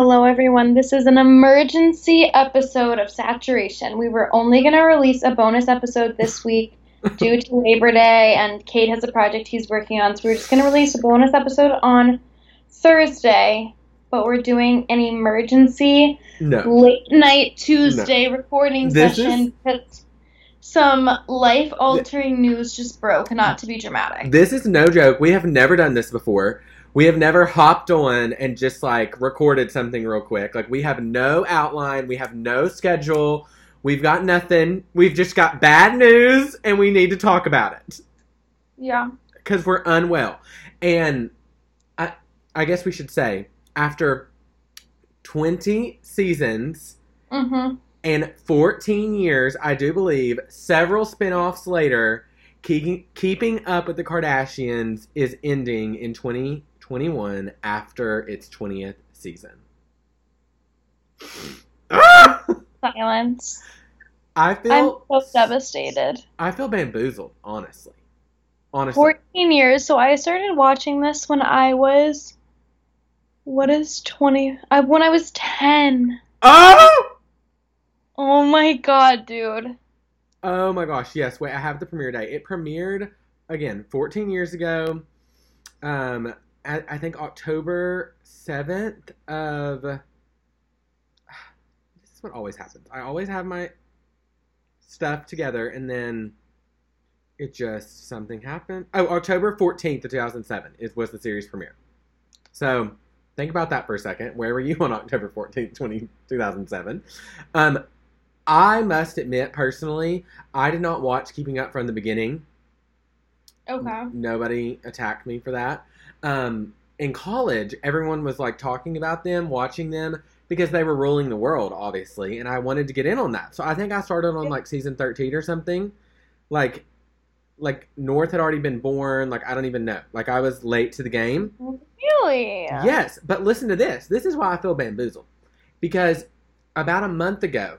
Hello everyone, this is an emergency episode of Saturation. We were only going to release a bonus episode this week due to Labor Day, and Kate has a project he's working on, so we're just going to release a bonus episode on Thursday, but we're doing an emergency late night Tuesday recording session because some life-altering news just broke, not to be dramatic. This is no joke. We have never done this before. We have never hopped on and just, like, recorded something real quick. Like, we have no outline. We have no schedule. We've got nothing. We've just got bad news, and we need to talk about it. Yeah. Because we're unwell. And I guess we should say, after 20 seasons and 14 years, I do believe, several spinoffs later, Keeping Up with the Kardashians is ending in 2021 after its 20th season. Silence. I'm so devastated. I feel bamboozled, honestly. 14 years. So I started watching this when I was, when I was 10. Oh my God, dude. Oh my gosh. Yes. Wait, I have the premiere date. It premiered again 14 years ago. I think October 7th of... This is what always happens. I always have my stuff together, and then it just... Something happened. Oh, October 14th of 2007 was the series premiere. So, think about that for a second. Where were you on October 14th, 2007? I must admit, personally, I did not watch Keeping Up from the beginning. Okay. Nobody attacked me for that. In college, everyone was, like, talking about them, watching them, because they were ruling the world, obviously, and I wanted to get in on that. So I think I started on, like, season 13 or something. Like North had already been born. Like, I don't even know. Like, I was late to the game. Really? Yes, but listen to this. This is why I feel bamboozled. Because about a month ago,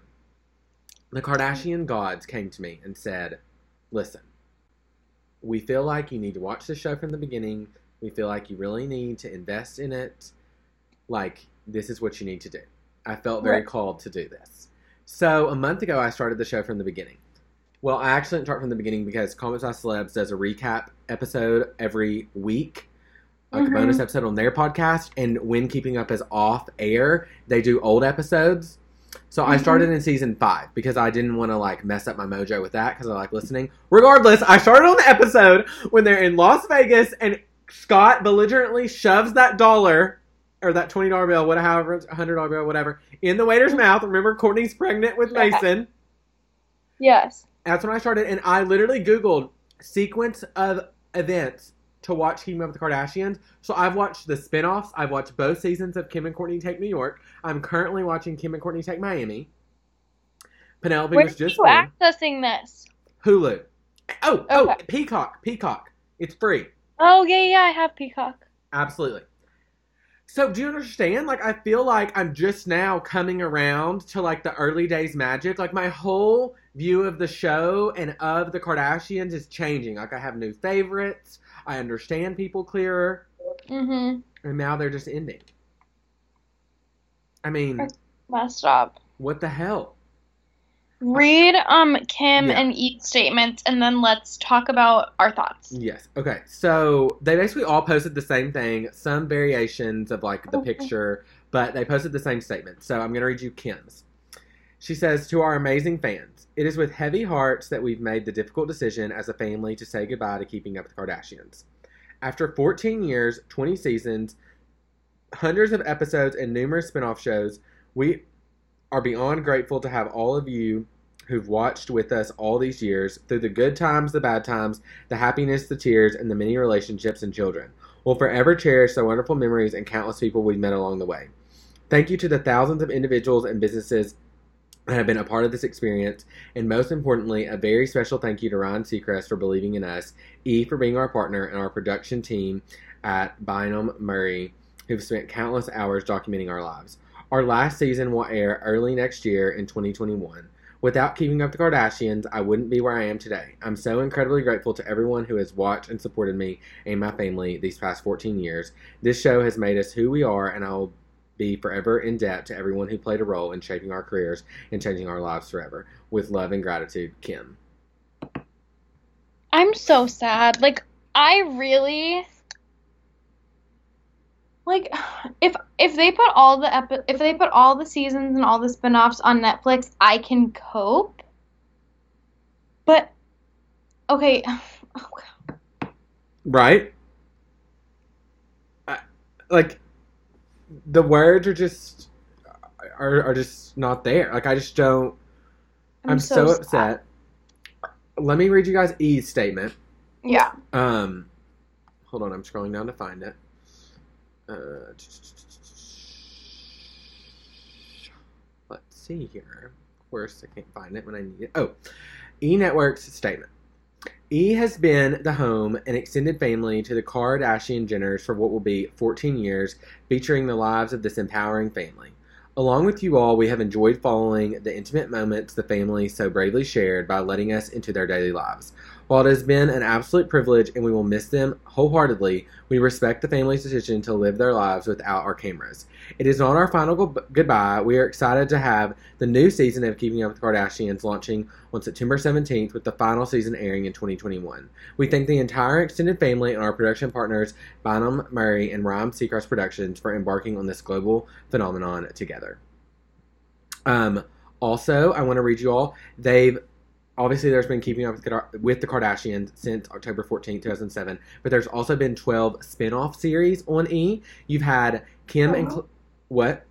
the Kardashian gods came to me and said, listen, we feel like you need to watch the show from the beginning. We feel like you really need to invest in it. Like, this is what you need to do. I felt very called to do this. So, a month ago, I started the show from the beginning. Well, I actually didn't start from the beginning because Comments by Celebs does a recap episode every week. Like a bonus episode on their podcast. And when Keeping Up is off air, they do old episodes. So I started in season 5 because I didn't want to, like, mess up my mojo with that because I like listening. Regardless, I started on the episode when they're in Las Vegas and Scott belligerently shoves that dollar or that $20 bill, whatever, $100 bill, whatever, in the waiter's mouth. Remember, Kourtney's pregnant with Mason. Yes. That's when I started, and I literally Googled sequence of events to watch Keeping Up with the Kardashians. So I've watched the spinoffs. I've watched both seasons of Kim and Kourtney Take New York. I'm currently watching Kim and Kourtney Take Miami. Penelope was just... Where are you accessing this? Hulu. Oh, okay. Peacock. It's free. Oh, yeah, I have Peacock. Absolutely. So, do you understand? Like, I feel like I'm just now coming around to, like, the early days magic. Like, my whole view of the show and of the Kardashians is changing. Like, I have new favorites. I understand people clearer. And now they're just ending. I mean... Messed up. What the hell? Read Kim and Eve's statements, and then let's talk about our thoughts. Yes. Okay. So they basically all posted the same thing, some variations of, like, the picture, but they posted the same statement. So I'm going to read you Kim's. She says, to our amazing fans, it is with heavy hearts that we've made the difficult decision as a family to say goodbye to Keeping Up with the Kardashians. After 14 years, 20 seasons, hundreds of episodes, and numerous spinoff shows, we are beyond grateful to have all of you who've watched with us all these years through the good times, the bad times, the happiness, the tears, and the many relationships and children. We'll forever cherish the wonderful memories and countless people we've met along the way. Thank you to the thousands of individuals and businesses that have been a part of this experience, and most importantly, a very special thank you to Ryan Seacrest for believing in us, Eve for being our partner, and our production team at Bunim/Murray, who've spent countless hours documenting our lives. Our last season will air early next year in 2021. Without Keeping Up the Kardashians, I wouldn't be where I am today. I'm so incredibly grateful to everyone who has watched and supported me and my family these past 14 years. This show has made us who we are, and I will be forever in debt to everyone who played a role in shaping our careers and changing our lives forever. With love and gratitude, Kim. I'm so sad. Like, I really... Like, if they put all the seasons and all the spinoffs on Netflix, I can cope. But, okay. Oh, God. Right? Like, the words are just just not there. Like, I just don't. I'm so upset. Let me read you guys E's statement. Yeah. Hold on, I'm scrolling down to find it. Let's see here. Of course, I can't find it when I need it. Oh, E! Network's statement. E! has been the home and extended family to the Kardashian Jenners for what will be 14 years, featuring the lives of this empowering family. Along with you all, we have enjoyed following the intimate moments the family so bravely shared by letting us into their daily lives. While it has been an absolute privilege and we will miss them wholeheartedly, we respect the family's decision to live their lives without our cameras. It is not our final goodbye. We are excited to have the new season of Keeping Up with the Kardashians launching on September 17th with the final season airing in 2021. We thank the entire extended family and our production partners, Bunim/Murray and Rhyme Seacrest Productions, for embarking on this global phenomenon together. Also, I want to read you all. Obviously, there's been Keeping Up with the Kardashians since October 14, 2007. But there's also been 12 spin-off series on E! You've had Kim and... What?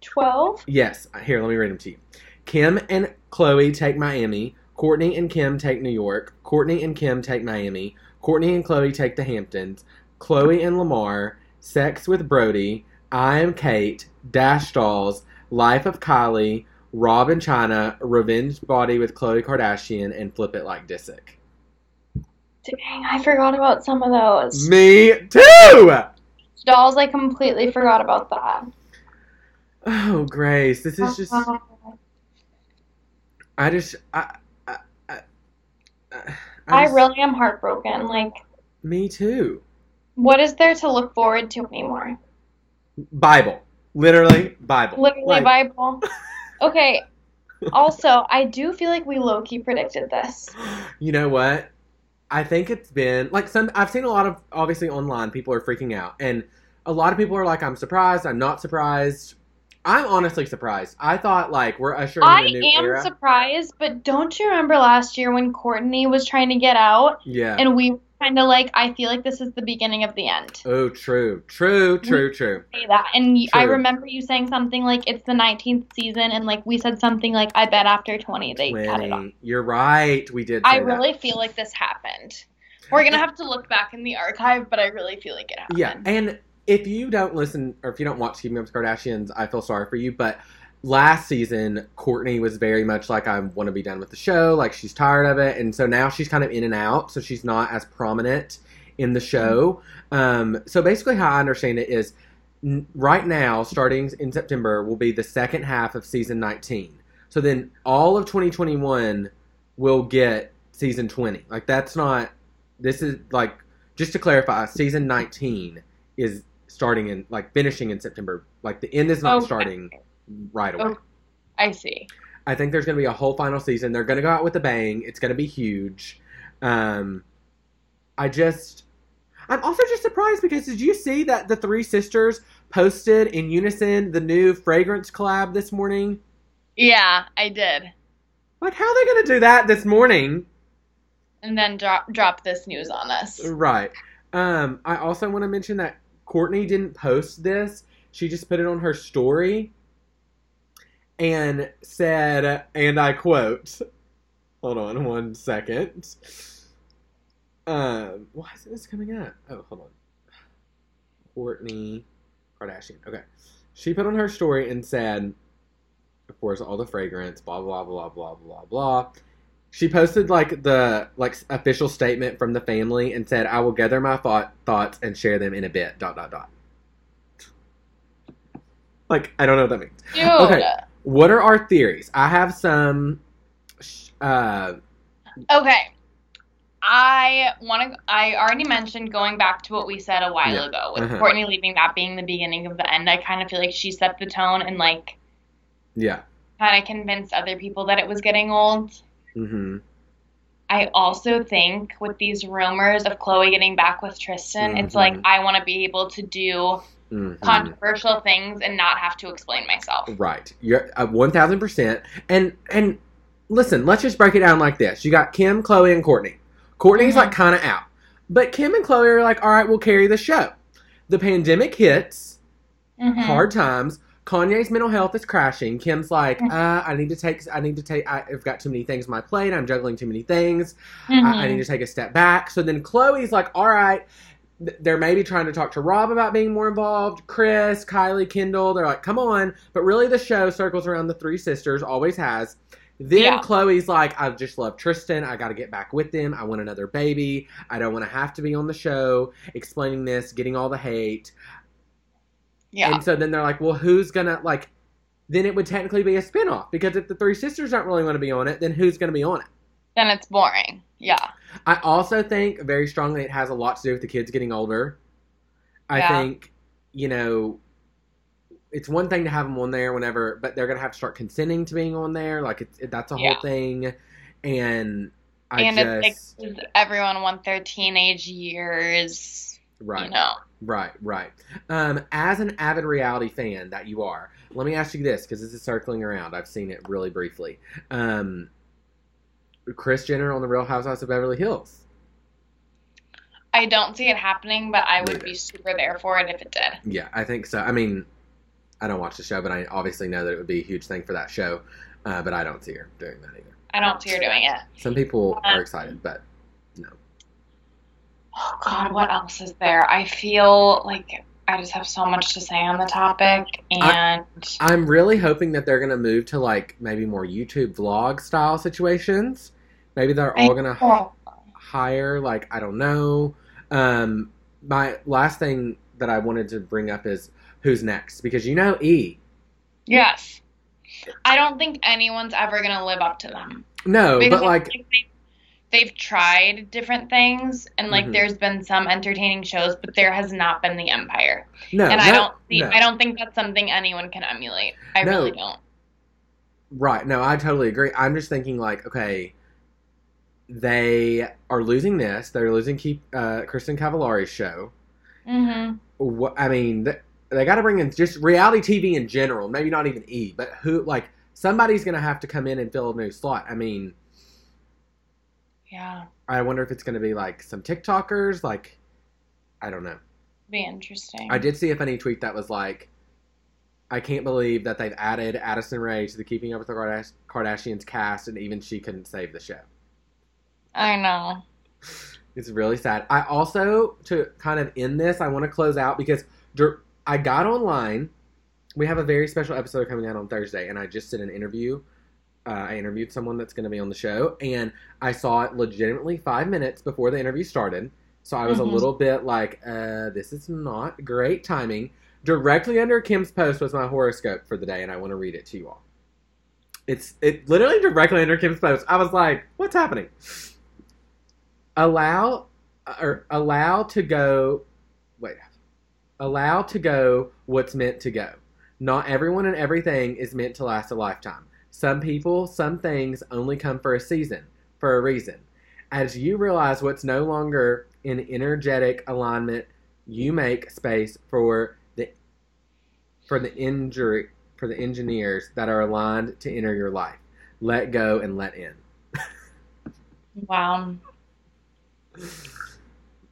12? Yes. Here, let me read them to you. Kim and Khloe Take Miami. Kourtney and Kim Take New York. Kourtney and Kim Take Miami. Kourtney and Khloe Take the Hamptons. Khloe and Lamar. Sex with Brody. I Am Kate. Dash Dolls. Life of Kylie. Rob and Chyna, Revenge Body with Khloe Kardashian, and Flip It Like Disick. Dang, I forgot about some of those. Me too! Dolls, I completely forgot about that. Oh, Grace, this is just... I really am heartbroken, like... Me too. What is there to look forward to anymore? Bible. Literally, Bible. Literally, like, Bible. Okay, also, I do feel like we low-key predicted this. You know what? I think it's been, like, I've seen a lot of, obviously, online, people are freaking out. And a lot of people are like, I'm surprised, I'm not surprised. I'm honestly surprised. I thought, like, we're ushering in a new era. I am surprised, but don't you remember last year when Kourtney was trying to get out? Yeah. And we were kind of like, I feel like this is the beginning of the end. Oh, true. Say that. And true. I remember you saying something like, it's the 19th season, and, like, we said something like, I bet after 20 they cut it off. You're right. We did say that. I really feel like this happened. We're going to have to look back in the archive, but I really feel like it happened. Yeah, and... If you don't listen, or if you don't watch Keeping Up with the Kardashians, I feel sorry for you, but last season, Kourtney was very much like, I want to be done with the show, like, she's tired of it, and so now she's kind of in and out, so she's not as prominent in the show. So basically how I understand it is, right now, starting in September, will be the second half of season 19. So then all of 2021 will get season 20. Like, that's not, this is, like, just to clarify, season 19 is... starting in, like, finishing in September. Like, the end is not starting right away. Oh, I see. I think there's going to be a whole final season. They're going to go out with a bang. It's going to be huge. I'm also just surprised because did you see that the three sisters posted in unison the new fragrance collab this morning? Yeah, I did. Like, how are they going to do that this morning? And then drop this news on us. Right. I also want to mention that Kourtney didn't post this. She just put it on her story and said, and I quote, hold on one second. Why isn't this coming up? Oh, hold on. Kourtney Kardashian. Okay. She put on her story and said, of course, all the fragrance, blah, blah, blah, blah, blah, blah. She posted, like, the, like, official statement from the family and said, I will gather my thoughts and share them in a bit, .. Like, I don't know what that means. Dude. Okay, what are our theories? I have some... Okay. I already mentioned going back to what we said a while ago with Kourtney leaving, that being the beginning of the end. I kind of feel like she set the tone and like kind of convinced other people that it was getting old. Mm-hmm. I also think with these rumors of Khloe getting back with Tristan, it's like I want to be able to do controversial things and not have to explain myself. Right. You're 1,000%. And listen, let's just break it down like this. You got Kim, Khloe, and Kourtney. Kourtney's like kind of out. But Kim and Khloe are like, all right, we'll carry the show. The pandemic hits. Hard times. Kanye's mental health is crashing. Kim's like, I've got too many things on my plate. I'm juggling too many things. I need to take a step back. So then Khloe's like, all right, they're maybe trying to talk to Rob about being more involved. Chris, Kylie, Kendall, they're like, come on. But really the show circles around the three sisters, always has. Then Khloe's like, I just love Tristan. I got to get back with him. I want another baby. I don't want to have to be on the show explaining this, getting all the hate. Yeah. And so then they're like, well, who's going to, like, then it would technically be a spinoff. Because if the three sisters don't really want to be on it, then who's going to be on it? Then it's boring. Yeah. I also think very strongly it has a lot to do with the kids getting older. I think, you know, it's one thing to have them on there whenever, but they're going to have to start consenting to being on there. Like, that's a whole thing. And everyone wants their teenage years. Right. You know. Right. As an avid reality fan that you are, let me ask you this, because this is circling around. I've seen it really briefly. Kris Jenner on The Real Housewives of Beverly Hills. I don't see it happening, but I would be super there for it if it did. Yeah, I think so. I mean, I don't watch the show, but I obviously know that it would be a huge thing for that show. But I don't see her doing that either. I don't see her doing it. Some people are excited, but no. Oh, God, what else is there? I feel like I just have so much to say on the topic. And I'm really hoping that they're going to move to, like, maybe more YouTube vlog-style situations. Maybe they're all going to hire, like, I don't know. My last thing that I wanted to bring up is, who's next? Because you know E. Yes. I don't think anyone's ever going to live up to them. No, because but like... They've tried different things, and, like, there's been some entertaining shows, but there has not been the Empire. No. And I don't think that's something anyone can emulate. I really don't. Right. No, I totally agree. I'm just thinking, like, okay, they are losing this. They're losing Kristen Cavallari's show. Mm-hmm. I mean... They got to bring in just reality TV in general. Maybe not even E, but who, like, somebody's going to have to come in and fill a new slot. I mean, yeah. I wonder if it's going to be, like, some TikTokers. Like, I don't know. Be interesting. I did see a funny tweet that was like, I can't believe that they've added Addison Rae to the Keeping Up with the Kardashians cast, and even she couldn't save the show. I know. It's really sad. I also, to kind of end this, I want to close out because. I got online. We have a very special episode coming out on Thursday, and I just did an interview. I interviewed someone that's going to be on the show, and I saw it legitimately 5 minutes before the interview started. So I was a little bit like, this is not great timing. Directly under Kim's post was my horoscope for the day, and I want to read it to you all. It literally directly under Kim's post. I was like, what's happening? Allow to go what's meant to go. Not everyone and everything is meant to last a lifetime. Some people, some things only come for a season, for a reason. As you realize what's no longer in energetic alignment, you make space for the engineers that are aligned to enter your life. Let go and let in. Wow.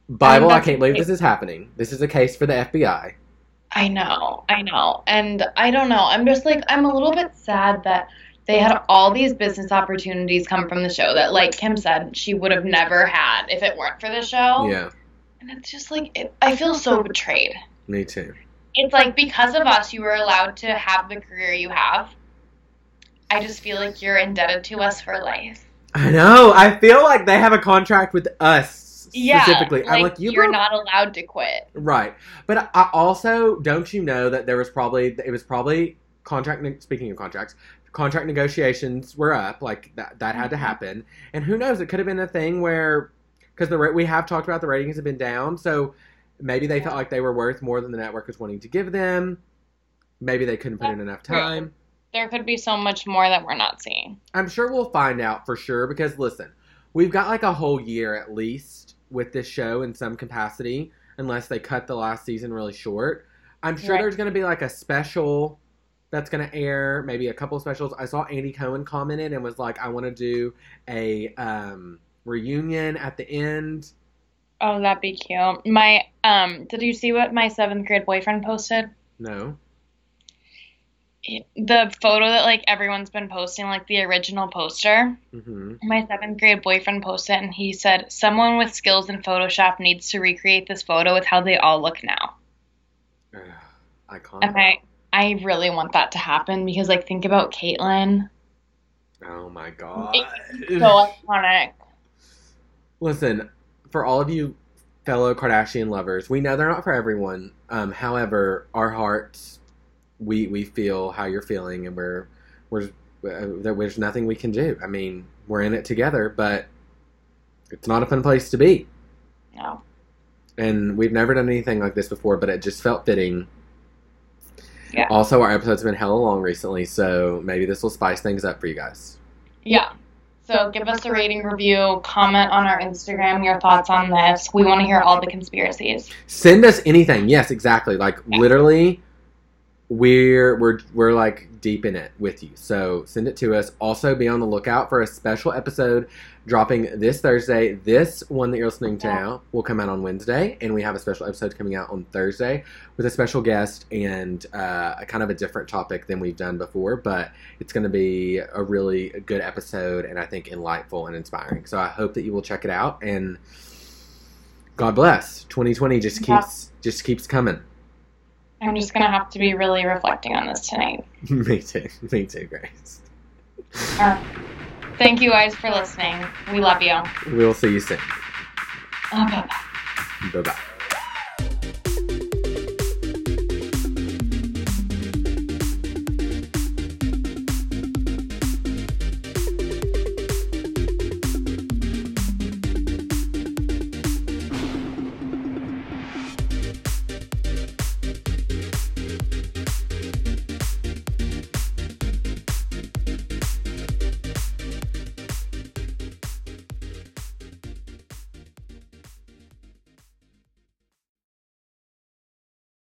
Bible, I can't believe this is happening. This is a case for the FBI. I know. And I don't know. I'm just like, I'm a little bit sad that they had all these business opportunities come from the show that, like Kim said, she would have never had if it weren't for the show. Yeah. And it's just like, I feel so betrayed. Me too. It's like, because of us, you were allowed to have the career you have. I just feel like you're indebted to us for life. I know. I feel like they have a contract with us. Specifically, yeah, like you're not allowed to quit. Right, but I also don't you know that there was probably contract. Speaking of contracts, contract negotiations were up. Like that had to happen, and who knows? It could have been a thing where because we have talked about the ratings have been down. So maybe they felt like they were worth more than the network was wanting to give them. Maybe they couldn't put in enough time. There could be so much more that we're not seeing. I'm sure we'll find out for sure because, listen, we've got like a whole year at least with this show in some capacity unless they cut the last season really short. I'm sure there's going to be like a special that's going to air, maybe a couple specials. I saw Andy Cohen commented and was like, I want to do a reunion at the end. Oh, that'd be cute. My did you see what my 7th grade boyfriend posted? No. The photo that, like, everyone's been posting, like, the original poster, my 7th grade boyfriend posted it, and he said, someone with skills in Photoshop needs to recreate this photo with how they all look now. Iconic. And I really want that to happen because, like, think about Caitlyn. Oh, my God. It's so iconic. Listen, for all of you fellow Kardashian lovers, we know they're not for everyone. However, our hearts... We feel how you're feeling, and there's nothing we can do. I mean, we're in it together, but it's not a fun place to be. No. And we've never done anything like this before, but it just felt fitting. Yeah. Also, our episode's been hella long recently, so maybe this will spice things up for you guys. Yeah. So give us a rating, review, comment on our Instagram, your thoughts on this. We want to hear all the conspiracies. Send us anything. Yes, exactly. Like, literally... We're like deep in it with you. So send it to us. Also be on the lookout for a special episode dropping this Thursday. This one that you're listening to now will come out on Wednesday, and we have a special episode coming out on Thursday with a special guest and kind of a different topic than we've done before, but it's going to be a really good episode and I think enlightful and inspiring. So I hope that you will check it out, and God bless. 2020 just keeps coming. I'm just going to have to be really reflecting on this tonight. Me too, Grace. Thank you guys for listening. We love you. We'll see you soon. Bye-bye.